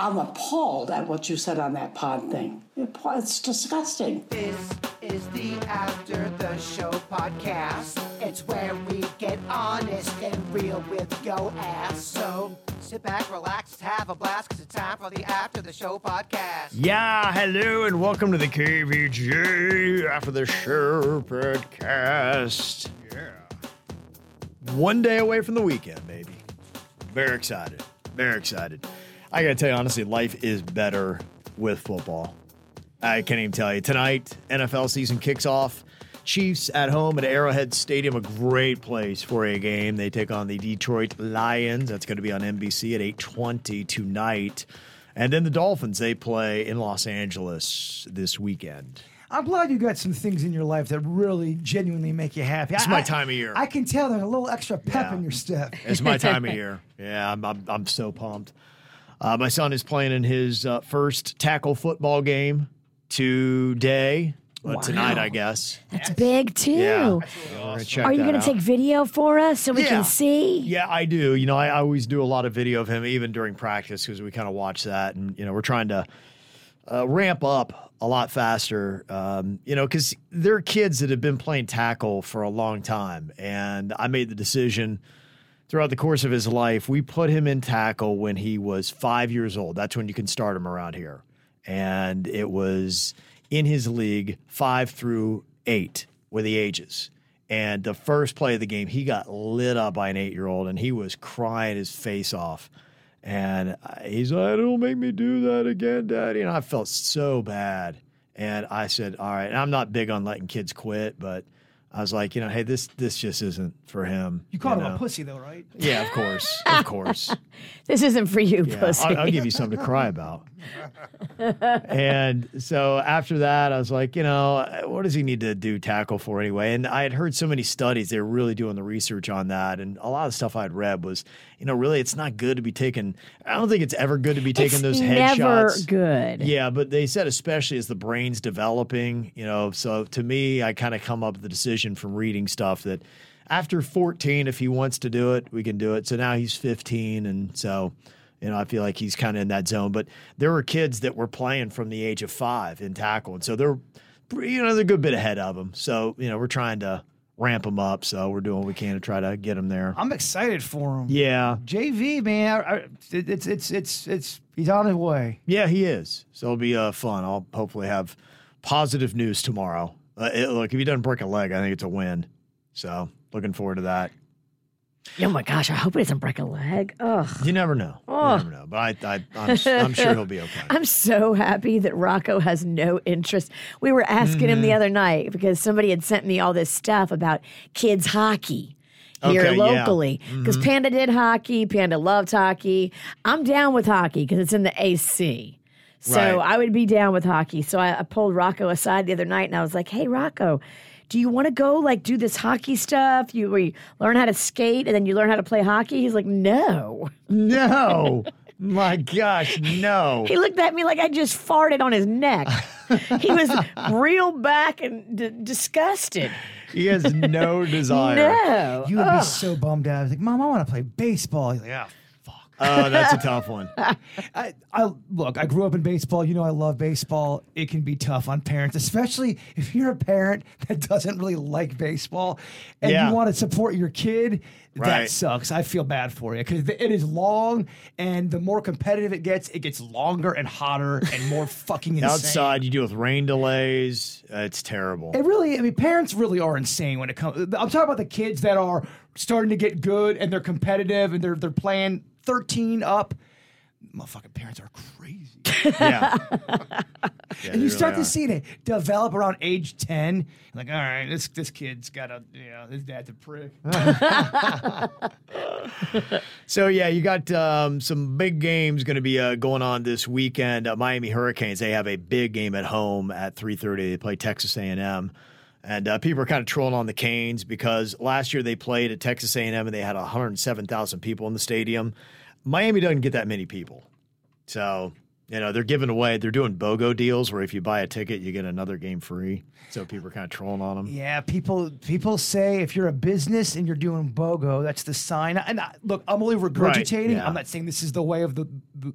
I'm appalled at what you said on that pod thing. It's disgusting. This is the After the Show podcast. It's where we get honest and real with your ass. So sit back, relax, have a blast, because it's time for the After the Show podcast. Yeah, hello, and welcome to the KVJ After the Show podcast. Yeah. One day away from the weekend, baby. Very excited. Very excited. I gotta tell you, honestly, life is better with football. I can't even tell you. Tonight, NFL season kicks off. Chiefs at home at Arrowhead Stadium, a great place for a game. They take on the Detroit Lions. That's going to be on NBC at 8:20 tonight. And then the Dolphins, they play in Los Angeles this weekend. I'm glad you got some things in your life that really genuinely make you happy. It's my time of year. I can tell there's a little extra pep in your step. It's my time of year. Yeah, I'm so pumped. My son is playing in his first tackle football game today. Wow. Tonight, I guess. That's big, too. Yeah. Awesome. Are you going to take video for us so we can see? Yeah, I do. You know, I always do a lot of video of him, even during practice, because we kind of watch that. And, you know, we're trying to ramp up a lot faster, you know, because there are kids that have been playing tackle for a long time. And I made the decision throughout the course of his life, we put him in tackle when he was 5 years old. That's when you can start him around here. And it was in his league, 5 through 8 were the ages. And the first play of the game, he got lit up by an 8-year-old, and he was crying his face off. And he's like, don't make me do that again, Daddy. And I felt so bad. And I said, all right. And I'm not big on letting kids quit, but I was like, you know, hey, this just isn't for him. You called him a pussy, though, right? Yeah, of course. Of course. This isn't for you, pussy. I'll give you something to cry about. And so after that, I was like, you know, what does he need to do tackle for anyway? And I had heard so many studies. They were really doing the research on that. And a lot of the stuff I had read was, you know, really, it's not good to be taking. I don't think it's ever good to be taking those headshots. It's never good. Yeah, but they said especially as the brain's developing, you know. So to me, I kind of come up with the decision from reading stuff that after 14, if he wants to do it, we can do it. So now he's 15. And so, you know, I feel like he's kind of in that zone, but there were kids that were playing from the age of 5 in tackle. And so they're, you know, they're a good bit ahead of them. So, you know, we're trying to ramp them up. So we're doing what we can to try to get them there. I'm excited for him. Yeah. JV, man. He's on his way. Yeah, he is. So it'll be fun. I'll hopefully have positive news tomorrow. Look, if he doesn't break a leg, I think it's a win. So, looking forward to that. Oh, my gosh. I hope he doesn't break a leg. Ugh. You never know. Oh. You never know. But I'm sure he'll be okay. I'm so happy that Rocco has no interest. We were asking him the other night because somebody had sent me all this stuff about kids' hockey here locally. Because Panda did hockey. Panda loved hockey. I'm down with hockey because it's in the AC. So I would be down with hockey. So I pulled Rocco aside the other night, and I was like, hey, Rocco, do you want to go, like, do this hockey stuff where you learn how to skate and then you learn how to play hockey? He's like, no. No. My gosh, no. He looked at me like I just farted on his neck. He was reeled back and disgusted. He has no desire. No. You would be so bummed out. I was like, Mom, I want to play baseball. He's like, yeah. Oh, that's a tough one. I grew up in baseball. You know, I love baseball. It can be tough on parents, especially if you're a parent that doesn't really like baseball and you want to support your kid. Right. That sucks. I feel bad for you because it is long, and the more competitive it gets longer and hotter and more fucking insane. Outside, you deal with rain delays. It's terrible. It really, I mean, parents really are insane when it comes. I'm talking about the kids that are starting to get good and they're competitive and they're playing 13 up. Motherfucking parents are crazy. Yeah. And you start to see it develop around age 10. Like, all right, this kid's got a, you know, his dad's a prick. So, yeah, you got some big games going to be going on this weekend. Miami Hurricanes, they have a big game at home at 3:30. They play Texas A&M. And people are kind of trolling on the Canes because last year they played at Texas A&M and they had 107,000 people in the stadium. Miami doesn't get that many people. So, you know, they're giving away, they're doing BOGO deals where if you buy a ticket, you get another game free. So people are kind of trolling on them. Yeah, people say if you're a business and you're doing BOGO, that's the sign. And look, I'm only regurgitating. Right, yeah. I'm not saying this is the way of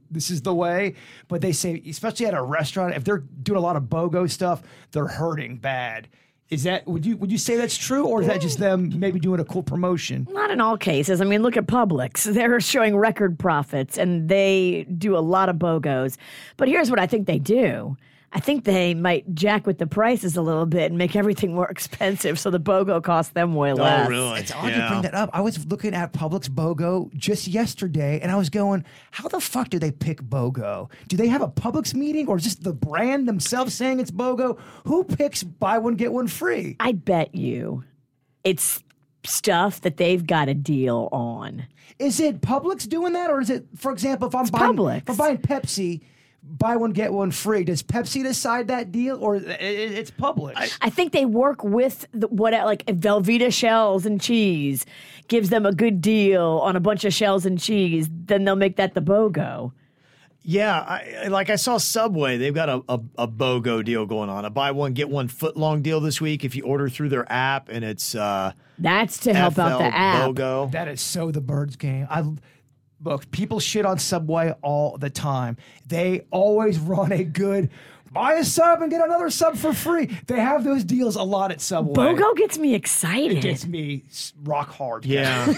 this is the way, but they say, especially at a restaurant, if they're doing a lot of BOGO stuff, they're hurting bad. Is that would you say that's true, or is that just them maybe doing a cool promotion? Not in all cases. I mean, look at Publix. They're showing record profits, and they do a lot of BOGOs. But here's what I think they do. I think they might jack with the prices a little bit and make everything more expensive so the BOGO costs them way less. Oh, really? It's odd to bring that up. I was looking at Publix BOGO just yesterday, and I was going, how the fuck do they pick BOGO? Do they have a Publix meeting or just the brand themselves saying it's BOGO? Who picks buy one, get one free? I bet you it's stuff that they've got a deal on. Is it Publix doing that, or is it, for example, if I'm buying Pepsi, buy one, get one free. Does Pepsi decide that deal, or it's Publix? I think they work with like Velveeta shells and cheese, gives them a good deal on a bunch of shells and cheese, then they'll make that the BOGO. Yeah, I saw Subway. They've got a BOGO deal going on, a buy one, get one footlong deal this week if you order through their app, and it's that's to help out the app. BOGO. That is so the Birds game. Look, people shit on Subway all the time. They always run a good buy a sub and get another sub for free. They have those deals a lot at Subway. BOGO gets me excited. It gets me rock hard. Yeah.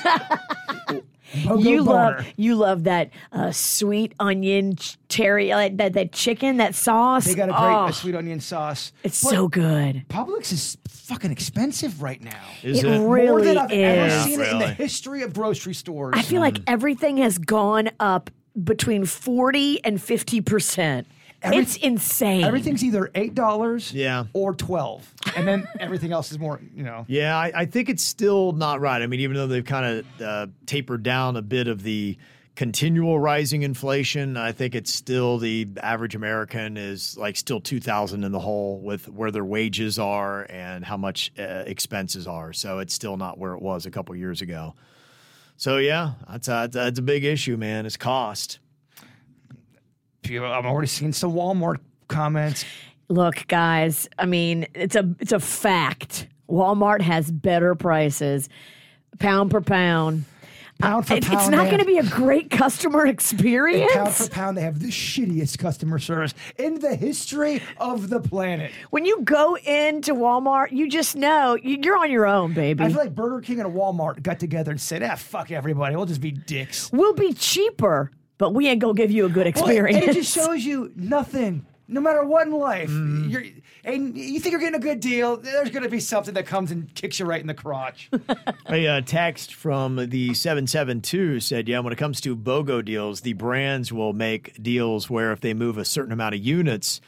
You love that sweet onion terry, that chicken, that sauce. They got a great sweet onion sauce. It's so good. Publix is fucking expensive right now. Is it? Really more than I've ever seen it in the history of grocery stores. I feel like everything has gone up between 40 and 50%. It's insane. Everything's either $8 or $12. And then everything else is more, you know. Yeah, I think it's still not right. I mean, even though they've kind of tapered down a bit of the continual rising inflation, I think it's still the average American is like still $2,000 in the hole with where their wages are and how much expenses are. So it's still not where it was a couple years ago. So, yeah, that's a big issue, man. It's cost. I'm already seeing some Walmart comments. Look, guys, I mean, it's a fact. Walmart has better prices, pound per pound. Pound for pound. It's not going to be a great customer experience. Pound for pound, they have the shittiest customer service in the history of the planet. When you go into Walmart, you just know you're on your own, baby. I feel like Burger King and Walmart got together and said, fuck everybody. We'll just be dicks. We'll be cheaper. But we ain't going to give you a good experience. Well, it just shows you nothing, no matter what in life. And you think you're getting a good deal, there's going to be something that comes and kicks you right in the crotch. A text from the 772 said, when it comes to BOGO deals, the brands will make deals where if they move a certain amount of units,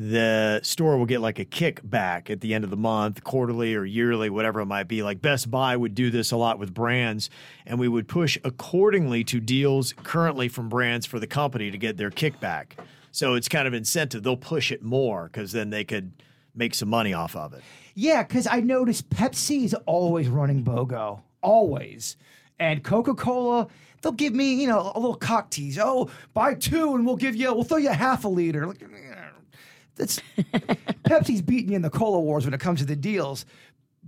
the store will get like a kickback at the end of the month, quarterly or yearly, whatever it might be. Like Best Buy would do this a lot with brands, and we would push accordingly to deals currently from brands for the company to get their kickback. So it's kind of incentive. They'll push it more because then they could make some money off of it. Yeah, because I noticed Pepsi is always running BOGO, always. And Coca-Cola, they'll give me, a little cock tease. Oh, buy two and we'll throw you half a liter. Like, Pepsi's beating you in the cola wars when it comes to the deals,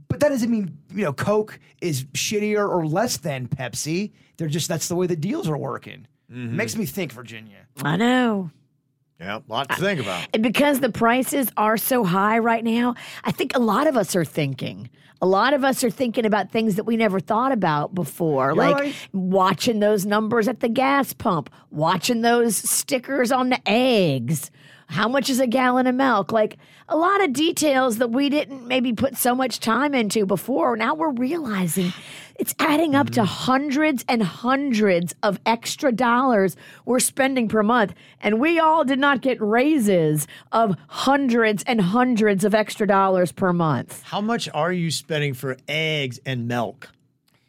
but that doesn't mean Coke is shittier or less than Pepsi. They're just that's the way the deals are working. Mm-hmm. Makes me think, Virginia. I know. Yeah, a lot to think about. And because the prices are so high right now, I think a lot of us are thinking. A lot of us are thinking about things that we never thought about before, watching those numbers at the gas pump, watching those stickers on the eggs. How much is a gallon of milk? Like a lot of details that we didn't maybe put so much time into before. Now we're realizing It's adding up to hundreds and hundreds of extra dollars we're spending per month. And we all did not get raises of hundreds and hundreds of extra dollars per month. How much are you spending for eggs and milk?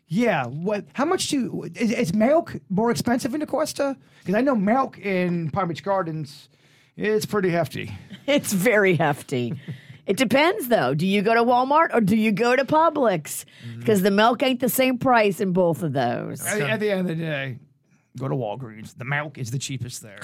Yeah. What? How much is milk more expensive in the Costa? Because I know milk in Palm Beach Gardens, it's pretty hefty. It's very hefty. It depends, though. Do you go to Walmart or do you go to Publix? Because the milk ain't the same price in both of those. At the end of the day, go to Walgreens. The milk is the cheapest there.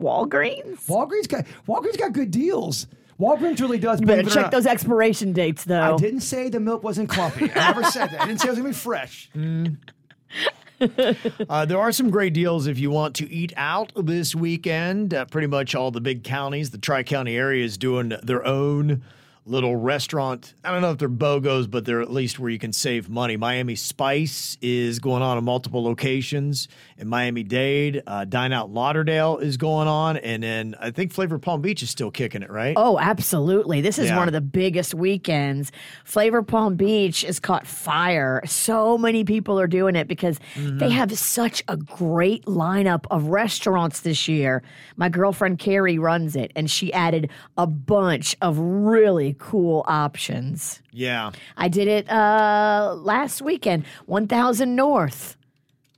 Walgreens? Walgreens got good deals. Walgreens really does. You better check those expiration dates, though. I didn't say the milk wasn't clumpy. I never said that. I didn't say it was going to be fresh. There are some great deals if you want to eat out this weekend. Pretty much all the big counties, the Tri-County area is doing their own little restaurant. I don't know if they're BOGOs, but they're at least where you can save money. Miami Spice is going on in multiple locations in Miami-Dade. Dine Out Lauderdale is going on. And then I think Flavor Palm Beach is still kicking it, right? Oh, absolutely. This is one of the biggest weekends. Flavor Palm Beach has caught fire. So many people are doing it because they have such a great lineup of restaurants this year. My girlfriend Carrie runs it, and she added a bunch of really cool options. Yeah. I did it last weekend. 1000 North.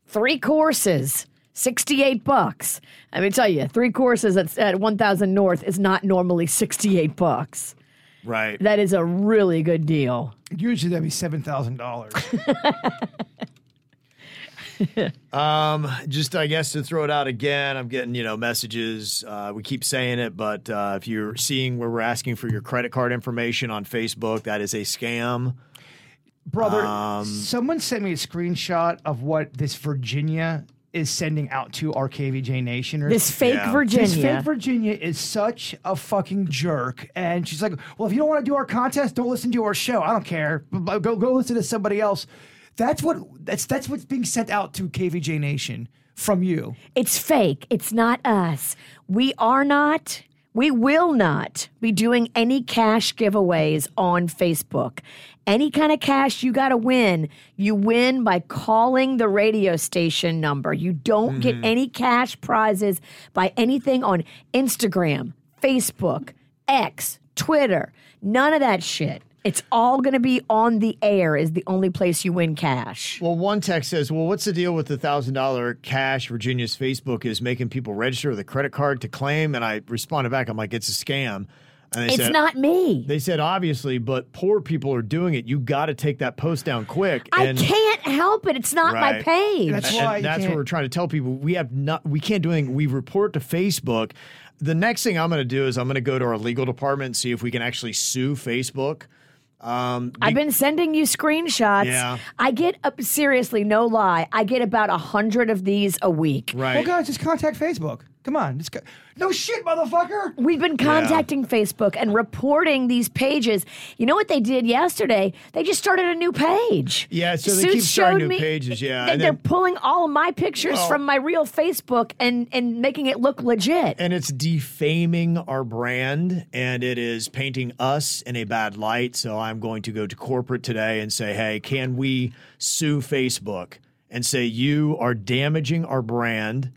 3 courses. $68. Let me tell you, 3 courses at 1000 North is not normally $68. Right. That is a really good deal. Usually that'd be $7,000. Just, I guess, to throw it out again, I'm getting, messages. We keep saying it, but if you're seeing where we're asking for your credit card information on Facebook, that is a scam. Brother, someone sent me a screenshot of what this Virginia is sending out to our KVJ Nation. This fake Virginia is such a fucking jerk. And she's like, well, if you don't want to do our contest, don't listen to our show. I don't care. Go listen to somebody else. That's what's being sent out to KVJ Nation from you. It's fake. It's not us. We will not be doing any cash giveaways on Facebook. Any kind of cash you got to win, you win by calling the radio station number. You don't get any cash prizes by anything on Instagram, Facebook, X, Twitter. None of that shit. It's all going to be on the air is the only place you win cash. Well, one text says, well, what's the deal with the $1,000 cash? Virginia's Facebook is making people register with a credit card to claim. And I responded back. I'm like, it's a scam. And it's not me. They said, obviously, but poor people are doing it. You got to take that post down quick. I can't help it. It's not my page. That's what we're trying to tell people. We can't do anything. We report to Facebook. The next thing I'm going to do is I'm going to go to our legal department and see if we can actually sue Facebook. I've been sending you screenshots. Yeah. I get seriously, no lie. I get about 100 of these a week. Right. Well, guys, just contact Facebook. Come on. No shit, motherfucker. We've been contacting Facebook and reporting these pages. You know what they did yesterday? They just started a new page. Yeah, so they keep starting new pages. Yeah, and they're pulling all of my pictures from my real Facebook and making it look legit. And it's defaming our brand, and it is painting us in a bad light. So I'm going to go to corporate today and say, hey, can we sue Facebook and say you are damaging our brand?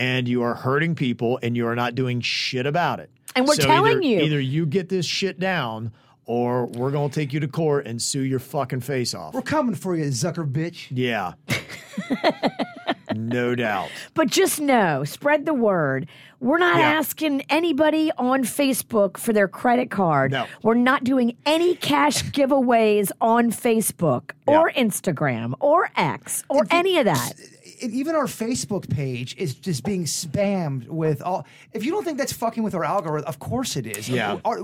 And you are hurting people, and you are not doing shit about it. And we're telling you. Either you get this shit down, or we're going to take you to court and sue your fucking face off. We're coming for you, Zucker bitch. Yeah. No doubt. But just know, spread the word. We're not asking anybody on Facebook for their credit card. No. We're not doing any cash giveaways on Facebook or Instagram or X or any of that. Even our Facebook page is just being spammed with all. If you don't think that's fucking with our algorithm, of course it is. Yeah. Our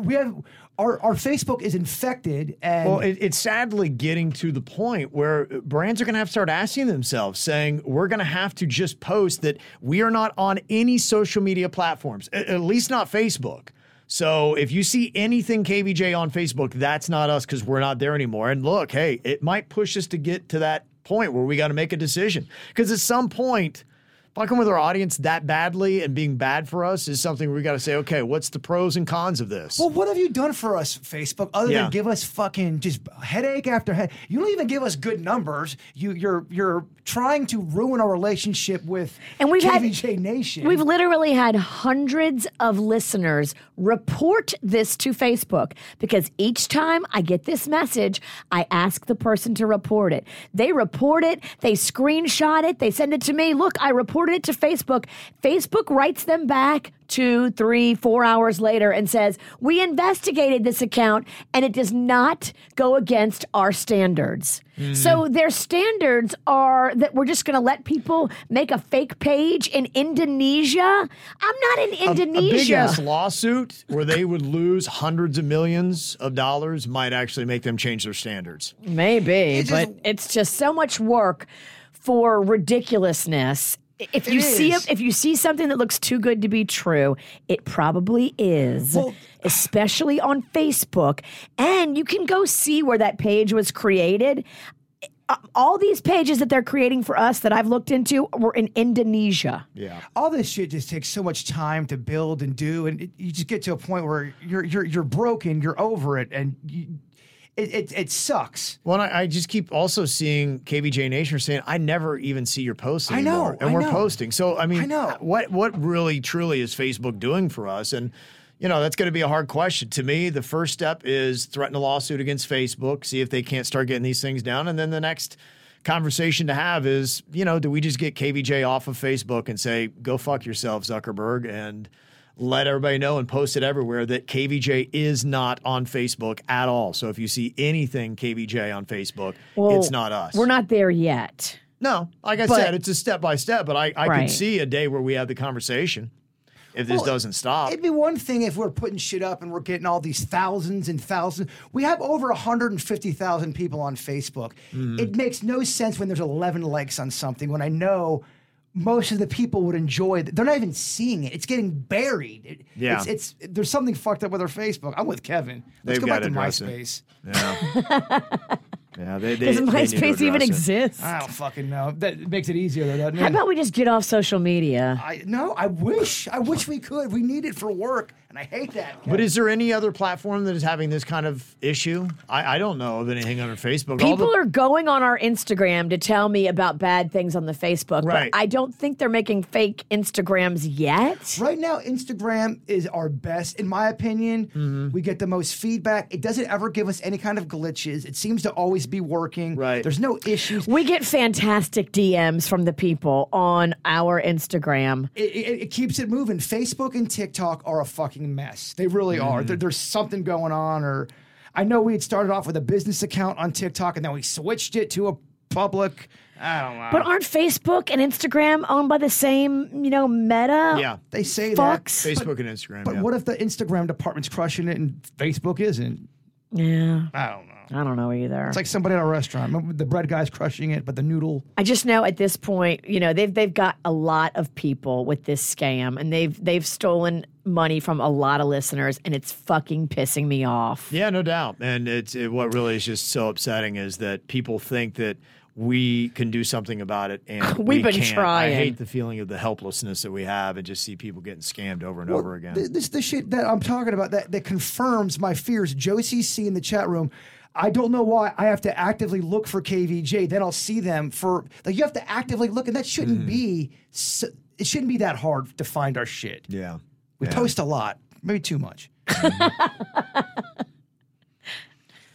Facebook is infected. And well, it's sadly getting to the point where brands are going to have to start asking themselves, saying we're going to have to just post that we are not on any social media platforms, at least not Facebook. So if you see anything KVJ on Facebook, that's not us because we're not there anymore. And look, hey, it might push us to get to that point where we got to make a decision. Because at some point, fucking with our audience that badly and being bad for us is something we got to say, okay, what's the pros and cons of this? Well, what have you done for us, Facebook, other than give us fucking just headache after headache? You don't even give us good numbers. You're trying to ruin our relationship with KVJ Nation. We've literally had hundreds of listeners report this to Facebook because each time I get this message, I ask the person to report it. They report it. They screenshot it. They send it to me. Look, I reported it to Facebook. Facebook writes them back 2, 3, 4 hours later and says, we investigated this account and it does not go against our standards. Mm. So their standards are that we're just going to let people make a fake page in Indonesia. I'm not in Indonesia. A big ass lawsuit where they would lose hundreds of millions of dollars might actually make them change their standards. Maybe, but it's just so much work for ridiculousness. If you see something that looks too good to be true, it probably is, especially on Facebook. And you can go see where that page was created. All these pages that they're creating for us that I've looked into were in Indonesia. Yeah, all this shit just takes so much time to build and do, and you just get to a point where you're broken, you're over it, and It sucks. Well, I just keep also seeing KVJ Nation saying, I never even see your posts anymore. We're posting. So, I mean, what really truly is Facebook doing for us? And, you know, that's going to be a hard question. To me, the first step is threaten a lawsuit against Facebook, see if they can't start getting these things down. And then the next conversation to have is, you know, do we just get KVJ off of Facebook and say, go fuck yourself, Zuckerberg, and let everybody know and post it everywhere that KVJ is not on Facebook at all. So if you see anything KVJ on Facebook, it's not us. We're not there yet. No. Like I said, it's a step-by-step, but I can see a day where we have the conversation if this doesn't stop. It'd be one thing if we're putting shit up and we're getting all these thousands and thousands. We have over 150,000 people on Facebook. Mm-hmm. It makes no sense when there's 11 likes on something when I know most of the people would enjoy it. They're not even seeing it. It's getting buried. There's something fucked up with our Facebook. I'm with Kevin. Let's go back to MySpace. Yeah. Does MySpace even exist? I don't fucking know. That makes it easier, though, doesn't it? How about we just get off social media? I wish. I wish we could. We need it for work, and I hate that. Kevin. But is there any other platform that is having this kind of issue? I don't know of anything under Facebook. People are going on our Instagram to tell me about bad things on the Facebook, but I don't think they're making fake Instagrams yet. Right now, Instagram is our best, in my opinion. Mm-hmm. We get the most feedback. It doesn't ever give us any kind of glitches. It seems to always be working. Right. There's no issues. We get fantastic DMs from the people on our Instagram. It keeps it moving. Facebook and TikTok are a fucking mess. They really are. There's something going on. Or I know we had started off with a business account on TikTok and then we switched it to a public. I don't know. But aren't Facebook and Instagram owned by the same, Meta? Yeah. They say Fox? That. Facebook and Instagram. But what if the Instagram department's crushing it and Facebook isn't? Yeah. I don't know. I don't know either. It's like somebody at a restaurant. Remember the bread guy's crushing it, but the noodle. I just know at this point, they've got a lot of people with this scam, and they've stolen money from a lot of listeners, and it's fucking pissing me off. Yeah, no doubt. And what really is just so upsetting is that people think that we can do something about it, and we can't. Trying. I hate the feeling of the helplessness that we have, and just see people getting scammed over and over again. This the shit that I'm talking about that confirms my fears. Josie C in the chat room. I don't know why I have to actively look for KVJ. Then I'll see them you have to actively look, and that shouldn't be. It shouldn't be that hard to find our shit. Yeah, we post a lot, maybe too much.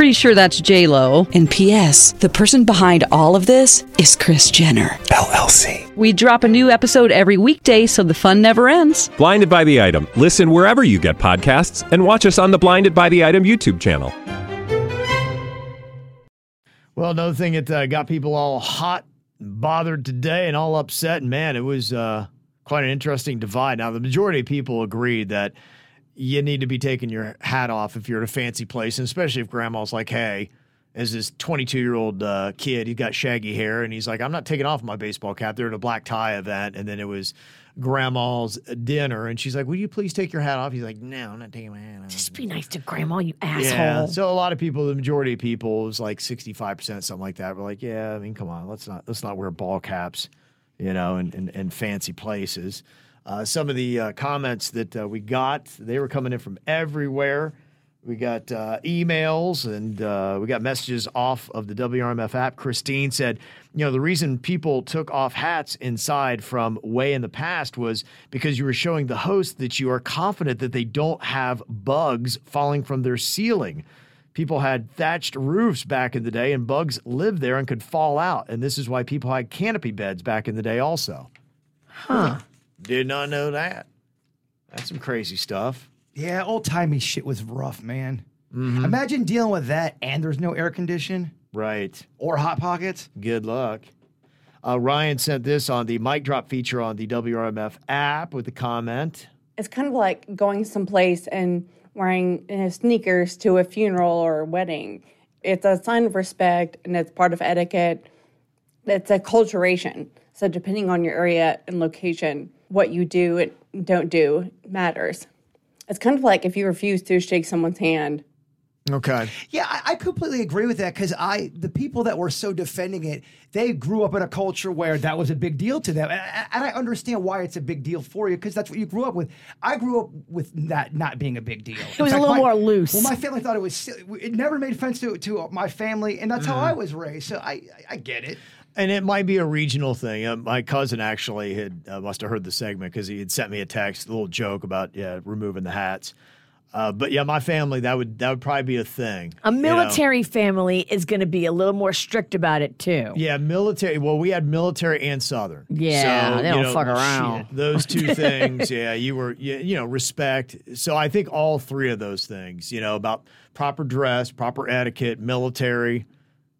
pretty sure that's J-Lo. And P.S. the person behind all of this is Kris Jenner, LLC. We drop a new episode every weekday so the fun never ends. Blinded by the Item. Listen wherever you get podcasts and watch us on the Blinded by the Item YouTube channel. Well, another thing that got people all hot, bothered today and all upset, and man, it was quite an interesting divide. Now, the majority of people agreed that you need to be taking your hat off if you're at a fancy place, and especially if grandma's like, hey, as this 22-year-old kid, he's got shaggy hair, and he's like, I'm not taking off my baseball cap. They're at a black tie event, and then it was grandma's dinner, and she's like, will you please take your hat off? He's like, no, I'm not taking my hat off. Just be nice to grandma, you asshole. Yeah, so a lot of people, the majority of people, it was like 65%, something like that, were like, yeah, I mean, come on, let's not wear ball caps, you know, in fancy places. Some of the comments that we got, they were coming in from everywhere. We got emails and we got messages off of the WRMF app. Christine said, you know, the reason people took off hats inside from way in the past was because you were showing the host that you are confident that they don't have bugs falling from their ceiling. People had thatched roofs back in the day and bugs lived there and could fall out. And this is why people had canopy beds back in the day also. Huh. Did not know that. That's some crazy stuff. Yeah, old-timey shit was rough, man. Mm-hmm. Imagine dealing with that and there's no air condition. Right. Or Hot Pockets. Good luck. Ryan sent this on the mic drop feature on the WRMF app with a comment. It's kind of like going someplace and wearing sneakers to a funeral or a wedding. It's a sign of respect, and it's part of etiquette. It's acculturation. So depending on your area and location, what you do and don't do matters. It's kind of like if you refuse to shake someone's hand. Okay. Yeah, I completely agree with that because the people that were so defending it, they grew up in a culture where that was a big deal to them. And I understand why it's a big deal for you because that's what you grew up with. I grew up with that not being a big deal. It was more loose. Well, my family thought it was silly. It never made sense to my family, and that's how I was raised. So I get it. And it might be a regional thing. My cousin actually had must have heard the segment because he had sent me a text, a little joke about removing the hats. But yeah, my family, that would probably be a thing. A military family is going to be a little more strict about it too. Yeah, military. Well, we had military and Southern. Yeah, so, they don't fuck around. Those two things. Yeah, you were respect. So I think all three of those things, about proper dress, proper etiquette, military.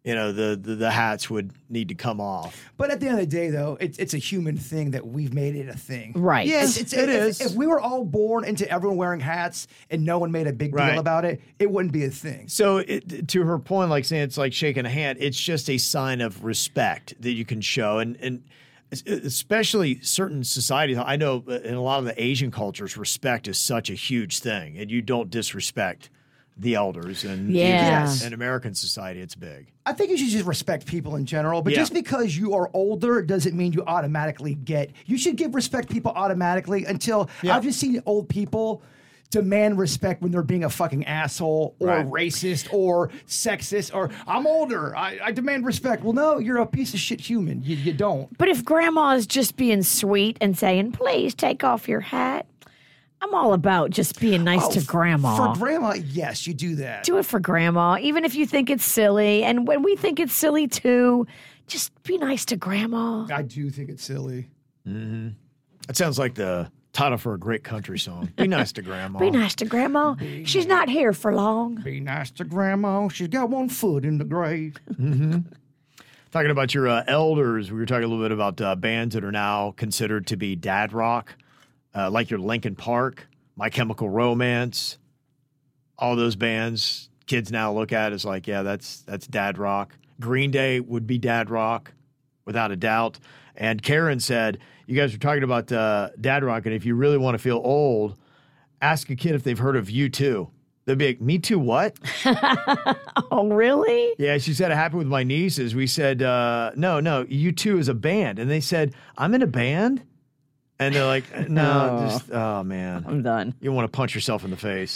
The hats would need to come off. But at the end of the day, though, it's a human thing that we've made it a thing. Right. Yes, it is. If we were all born into everyone wearing hats and no one made a big deal about it, it wouldn't be a thing. So to her point, like saying it's like shaking a hand, it's just a sign of respect that you can show. And especially certain societies, I know in a lot of the Asian cultures, respect is such a huge thing. And you don't disrespect the elders and American society, it's big. I think you should just respect people in general, but just because you are older doesn't mean you automatically get. You should give respect to people automatically until I've just seen old people demand respect when they're being a fucking asshole or racist or sexist or I'm older. I demand respect. Well, no, you're a piece of shit human. You don't. But if grandma is just being sweet and saying, please take off your hat. I'm all about just being nice to grandma. For grandma, yes, you do that. Do it for grandma, even if you think it's silly. And when we think it's silly, too, just be nice to grandma. I do think it's silly. Mm-hmm. That sounds like the title for a great country song. Be nice to grandma. Be nice to grandma. She's not here for long. Be nice to grandma. She's got one foot in the grave. Mm-hmm. Talking about your elders, we were talking a little bit about bands that are now considered to be dad rock. Like your Linkin Park, My Chemical Romance, all those bands kids now look at as like, yeah, that's dad rock. Green Day would be dad rock, without a doubt. And Karen said, you guys were talking about dad rock, and if you really want to feel old, ask a kid if they've heard of U2. They'd be like, me too what? Oh, really? Yeah, she said it happened with my nieces. We said, no, U2 is a band. And they said, I'm in a band? And they're like, oh, man. I'm done. You want to punch yourself in the face.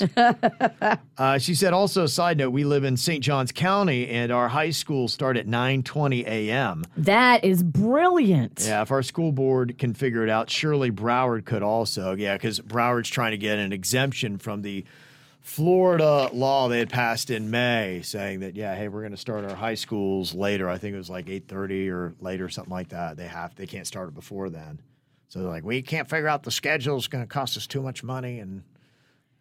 She said, also, side note, we live in St. John's County, and our high school starts at 9:20 a.m. That is brilliant. Yeah, if our school board can figure it out, surely Broward could also. Yeah, because Broward's trying to get an exemption from the Florida law they had passed in May saying that, yeah, hey, we're going to start our high schools later. I think it was like 8:30 or later, something like that. They can't start it before then. So they're like, we can't figure out the schedule. It's going to cost us too much money and,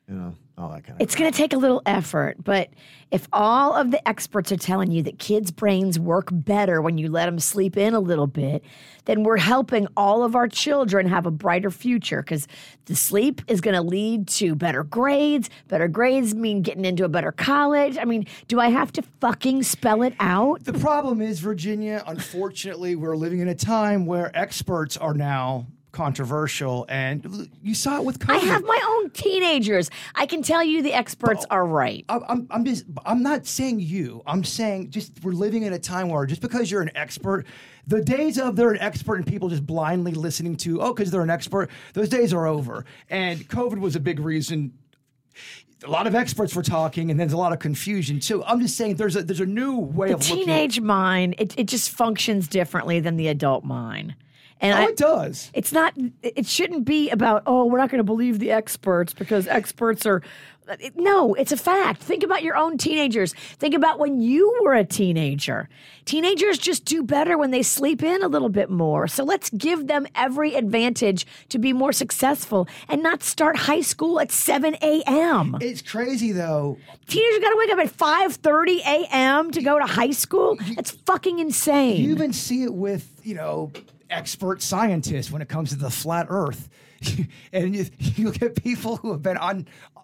you know, all that kind of stuff. It's going to take a little effort. But if all of the experts are telling you that kids' brains work better when you let them sleep in a little bit, then we're helping all of our children have a brighter future, because the sleep is going to lead to better grades. Better grades mean getting into a better college. I mean, do I have to fucking spell it out? The problem is, Virginia, unfortunately, we're living in a time where experts are now controversial, and you saw it with COVID. I have my own teenagers. I can tell you the experts are right. I'm not saying you. I'm saying just we're living in a time where just because you're an expert, the days of they're an expert and people just blindly listening to, oh, because they're an expert, those days are over. And COVID was a big reason. A lot of experts were talking, and there's a lot of confusion too. I'm just saying there's a new way of looking. The teenage mind, it just functions differently than the adult mind. And it does. It's not. It shouldn't be about, oh, we're not going to believe the experts because experts are. No, it's a fact. Think about your own teenagers. Think about when you were a teenager. Teenagers just do better when they sleep in a little bit more. So let's give them every advantage to be more successful and not start high school at 7 a.m. It's crazy, though. Teenagers got to wake up at 5:30 a.m. to go to high school. That's fucking insane. You even see it with, you know, expert scientists when it comes to the flat earth. And you look at people who have been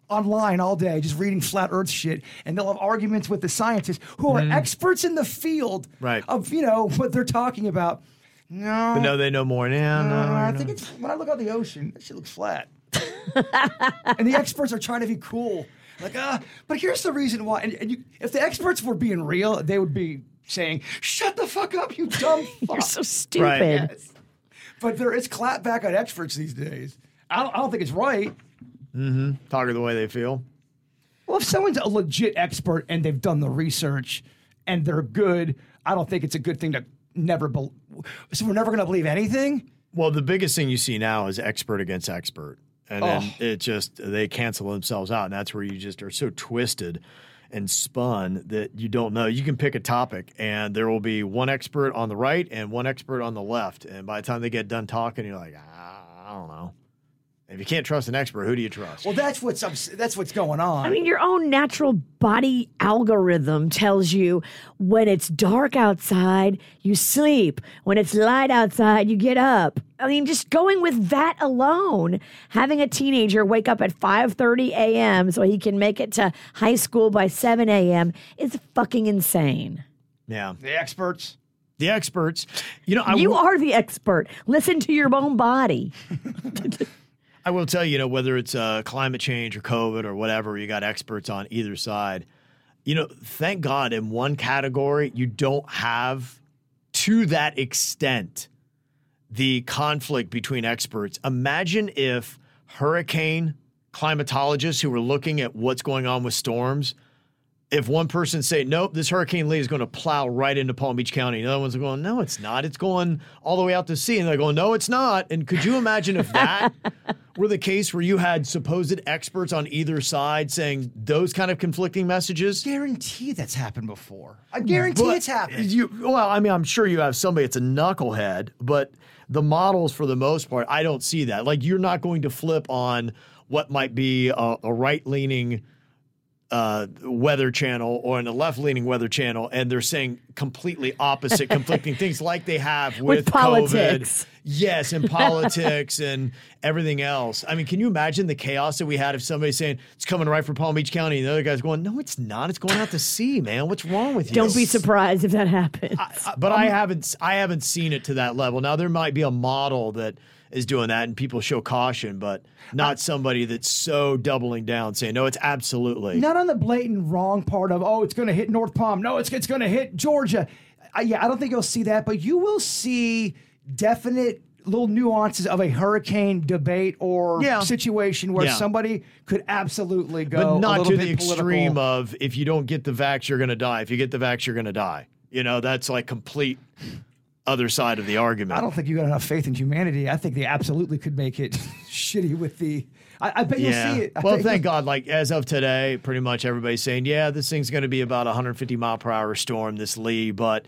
online all day just reading flat earth shit, and they'll have arguments with the scientists who are experts in the field of, you know, what they're talking about. No. But no, they know more now. I think it's, when I look out the ocean, that shit looks flat. And the experts are trying to be cool. Like, but here's the reason why. And if the experts were being real, they would be saying, shut the fuck up, you dumb fuck. You're so stupid. Right. Yes. But there is clapback on experts these days. I don't think it's right. Mm-hmm. Talking the way they feel. Well, if someone's a legit expert and they've done the research and they're good, I don't think it's a good thing to never believe. So we're never going to believe anything? Well, the biggest thing you see now is expert against expert. And then it just, they cancel themselves out. And that's where you just are so twisted and spun that you don't know. You can pick a topic, and there will be one expert on the right and one expert on the left. And by the time they get done talking, you're like, I don't know. If you can't trust an expert, who do you trust? Well, that's what's going on. I mean, your own natural body algorithm tells you when it's dark outside, you sleep. When it's light outside, you get up. I mean, just going with that alone, having a teenager wake up at 5:30 a.m. so he can make it to high school by 7 a.m. is fucking insane. Yeah. The experts. You know, you are the expert. Listen to your own body. I will tell you, you know, whether it's climate change or COVID or whatever, you got experts on either side. You know, thank God in one category, you don't have to that extent the conflict between experts. Imagine if hurricane climatologists who were looking at what's going on with storms, if one person say, nope, this Hurricane Lee is going to plow right into Palm Beach County. And the other one's going, no, it's not. It's going all the way out to sea. And they're going, no, it's not. And could you imagine if that were the case where you had supposed experts on either side saying those kind of conflicting messages? I guarantee that's happened before. I guarantee it's happened. Well, I mean, I'm sure you have somebody that's a knucklehead, but the models for the most part, I don't see that. Like, you're not going to flip on what might be a right-leaning weather channel or in a left-leaning weather channel, and they're saying completely opposite, conflicting things like they have with politics. COVID. Yes, and politics and everything else. I mean, can you imagine the chaos that we had if somebody saying, it's coming right for Palm Beach County, and the other guy's going, no, it's not. It's going out to sea, man. What's wrong with you? Don't be surprised if that happens. I haven't seen it to that level. Now, there might be a model that is doing that, and people show caution, but not somebody that's so doubling down, saying, no, it's absolutely. Not on the blatant wrong part of, oh, it's going to hit North Palm. No, it's going to hit Georgia. I don't think you'll see that, but you will see definite little nuances of a hurricane debate or situation where somebody could absolutely go but not a little to bit the extreme political. Of, if you don't get the vax, you're going to die. If you get the vax, you're going to die. You know, that's like complete other side of the argument. I don't think you got enough faith in humanity. I think they absolutely could make it shitty with the... I bet you'll see it. Thank God. Like, as of today, pretty much everybody's saying, yeah, this thing's going to be about 150-mile-per-hour storm, this Lee, but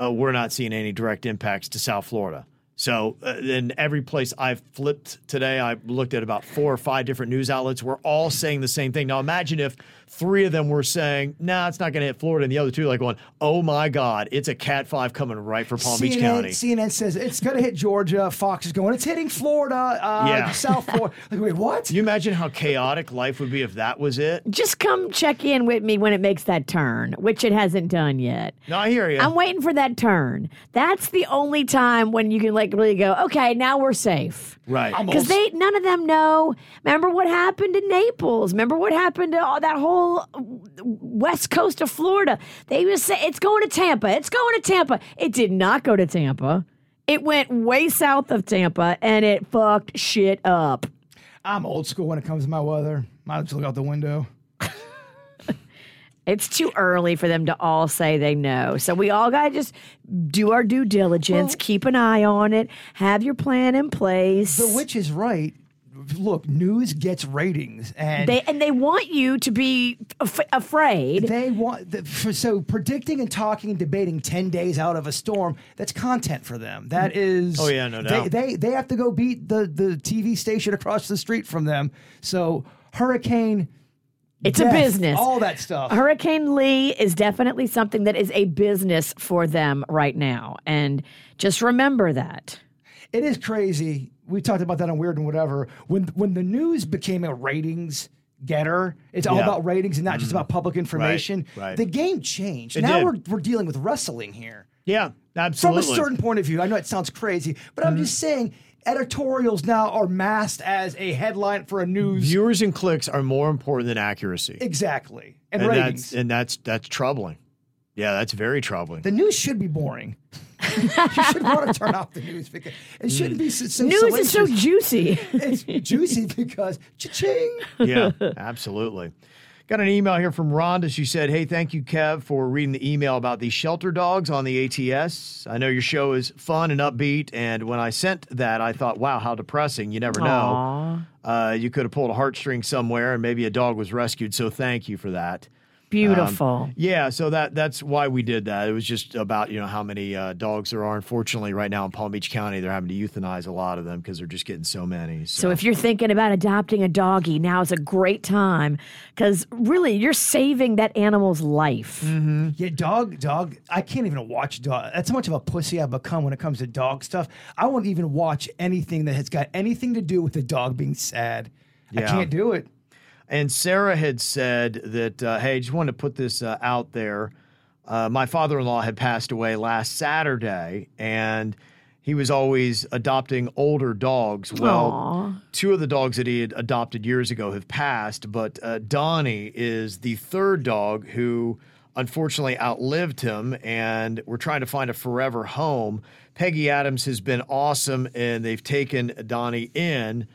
we're not seeing any direct impacts to South Florida. So in every place I've flipped today, I looked at about 4 or 5 different news outlets. We're all saying the same thing. Now, imagine if 3 of them were saying, nah, it's not going to hit Florida, and the other 2 like going, oh, my God, it's a Cat 5 coming right for Palm Beach County. CNN says it's going to hit Georgia. Fox is going, it's hitting Florida, South Florida. Like, wait, what? Can you imagine how chaotic life would be if that was it? Just come check in with me when it makes that turn, which it hasn't done yet. No, I hear you. I'm waiting for that turn. That's the only time when you can, like, really go, okay, now we're safe. Right. Because none of them know. Remember what happened to Naples? Remember what happened to all that whole west coast of Florida? They just say, it's going to Tampa. It's going to Tampa. It did not go to Tampa. It went way south of Tampa, and it fucked shit up. I'm old school when it comes to my weather. Might just look out the window. It's too early for them to all say they know. So we all got to just do our due diligence, keep an eye on it, have your plan in place. The witch is right. Look, news gets ratings. And they want you to be afraid. They want so predicting and talking and debating 10 days out of a storm, that's content for them. That is... Oh, yeah, no doubt. They have to go beat the TV station across the street from them. So hurricane... It's a business. All that stuff. Hurricane Lee is definitely something that is a business for them right now. And just remember that. It is crazy. We talked about that on Weird and Whatever. When the news became a ratings getter, it's all about ratings and not just about public information. Right. The game changed. We're dealing with wrestling here. Yeah, absolutely. From a certain point of view. I know it sounds crazy, but I'm just saying... Editorials now are masked as a headline for a news. Viewers and clicks are more important than accuracy. Exactly. And ratings. That's troubling. Yeah, that's very troubling. The news should be boring. You should want to turn off the news because it shouldn't be so news salacious. Is so juicy. It's juicy because cha-ching. Yeah, absolutely. Got an email here from Rhonda. She said, hey, thank you, Kev, for reading the email about the shelter dogs on the ATS. I know your show is fun and upbeat, and when I sent that, I thought, wow, how depressing. You never know. You could have pulled a heartstring somewhere, and maybe a dog was rescued, so thank you for that. Beautiful. So that's why we did that. It was just about, how many dogs there are. Unfortunately, right now in Palm Beach County, they're having to euthanize a lot of them because they're just getting so many. So if you're thinking about adopting a doggy, now is a great time because really you're saving that animal's life. Mm-hmm. Yeah, dog, I can't even watch dog. That's how much of a pussy I've become when it comes to dog stuff. I won't even watch anything that has got anything to do with the dog being sad. Yeah. I can't do it. And Sarah had said that, hey, I just wanted to put this out there. My father-in-law had passed away last Saturday, and he was always adopting older dogs. Well, aww. 2 of the dogs that he had adopted years ago have passed, but Donnie is the 3rd dog who unfortunately outlived him, and we're trying to find a forever home. Peggy Adams has been awesome, and they've taken Donnie in.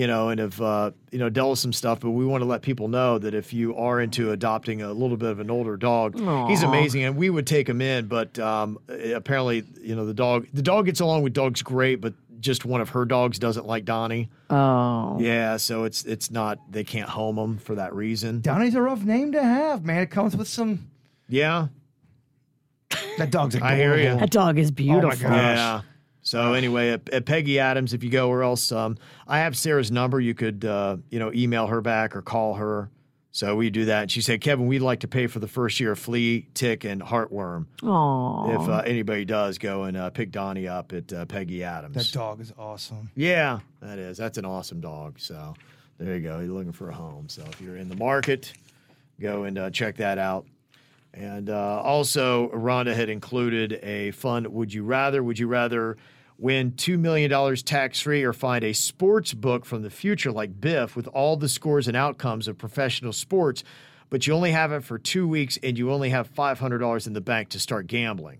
And have, dealt with some stuff, but we want to let people know that if you are into adopting a little bit of an older dog, aww. He's amazing, and we would take him in, but apparently, the dog gets along with dogs great, but just one of her dogs doesn't like Donnie. Oh. Yeah, so it's not, they can't home him for that reason. Donnie's a rough name to have, man. It comes with some... Yeah. That dog's adorable. I hear you. That dog is beautiful. Oh, my gosh. Yeah. So anyway, at Peggy Adams, if you go, or else I have Sarah's number. You could, email her back or call her. So we do that. And she said, Kevin, we'd like to pay for the first year of flea, tick, and heartworm. Aww. If anybody does, go and pick Donnie up at Peggy Adams. That dog is awesome. Yeah, that is. That's an awesome dog. So there you go. You're looking for a home. So if you're in the market, go and check that out. And also, Rhonda had included a fun, would you rather win $2 million tax-free or find a sports book from the future like Biff with all the scores and outcomes of professional sports, but you only have it for 2 weeks and you only have $500 in the bank to start gambling?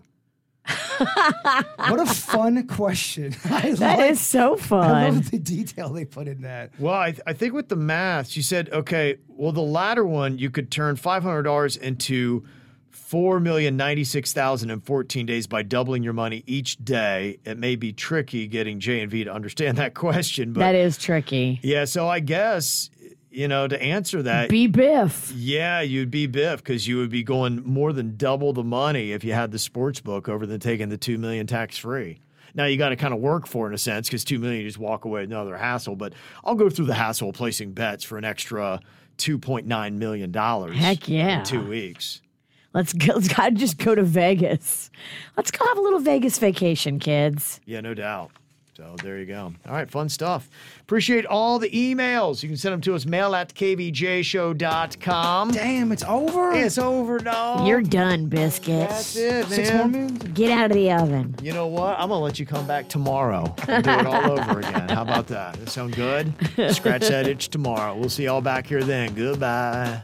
What a fun question. That is so fun. I love the detail they put in that. Well, I think with the math, she said, okay, well, the latter one, you could turn $500 into $4,096,000 in 14 days by doubling your money each day. It may be tricky getting J and V to understand that question, but that is tricky. Yeah, so I guess, you know, to answer that, be Biff. Yeah, you'd be Biff because you would be going more than double the money if you had the sports book over than taking the $2 million tax free. Now you got to kind of work for it in a sense because $2 million you just walk away with another hassle. But I'll go through the hassle of placing bets for an extra $2.9 million. Heck yeah, in 2 weeks. Let's go. I'd just go to Vegas. Let's go have a little Vegas vacation, kids. Yeah, no doubt. So there you go. All right, fun stuff. Appreciate all the emails. You can send them to us, mail@kvjshow.com. Damn, it's over? It's over, dog. You're done, Biscuit. That's it, man. 6 more minutes. Get out of the oven. You know what? I'm going to let you come back tomorrow and do it all over again. How about that? That sound good? Scratch that itch tomorrow. We'll see y'all back here then. Goodbye.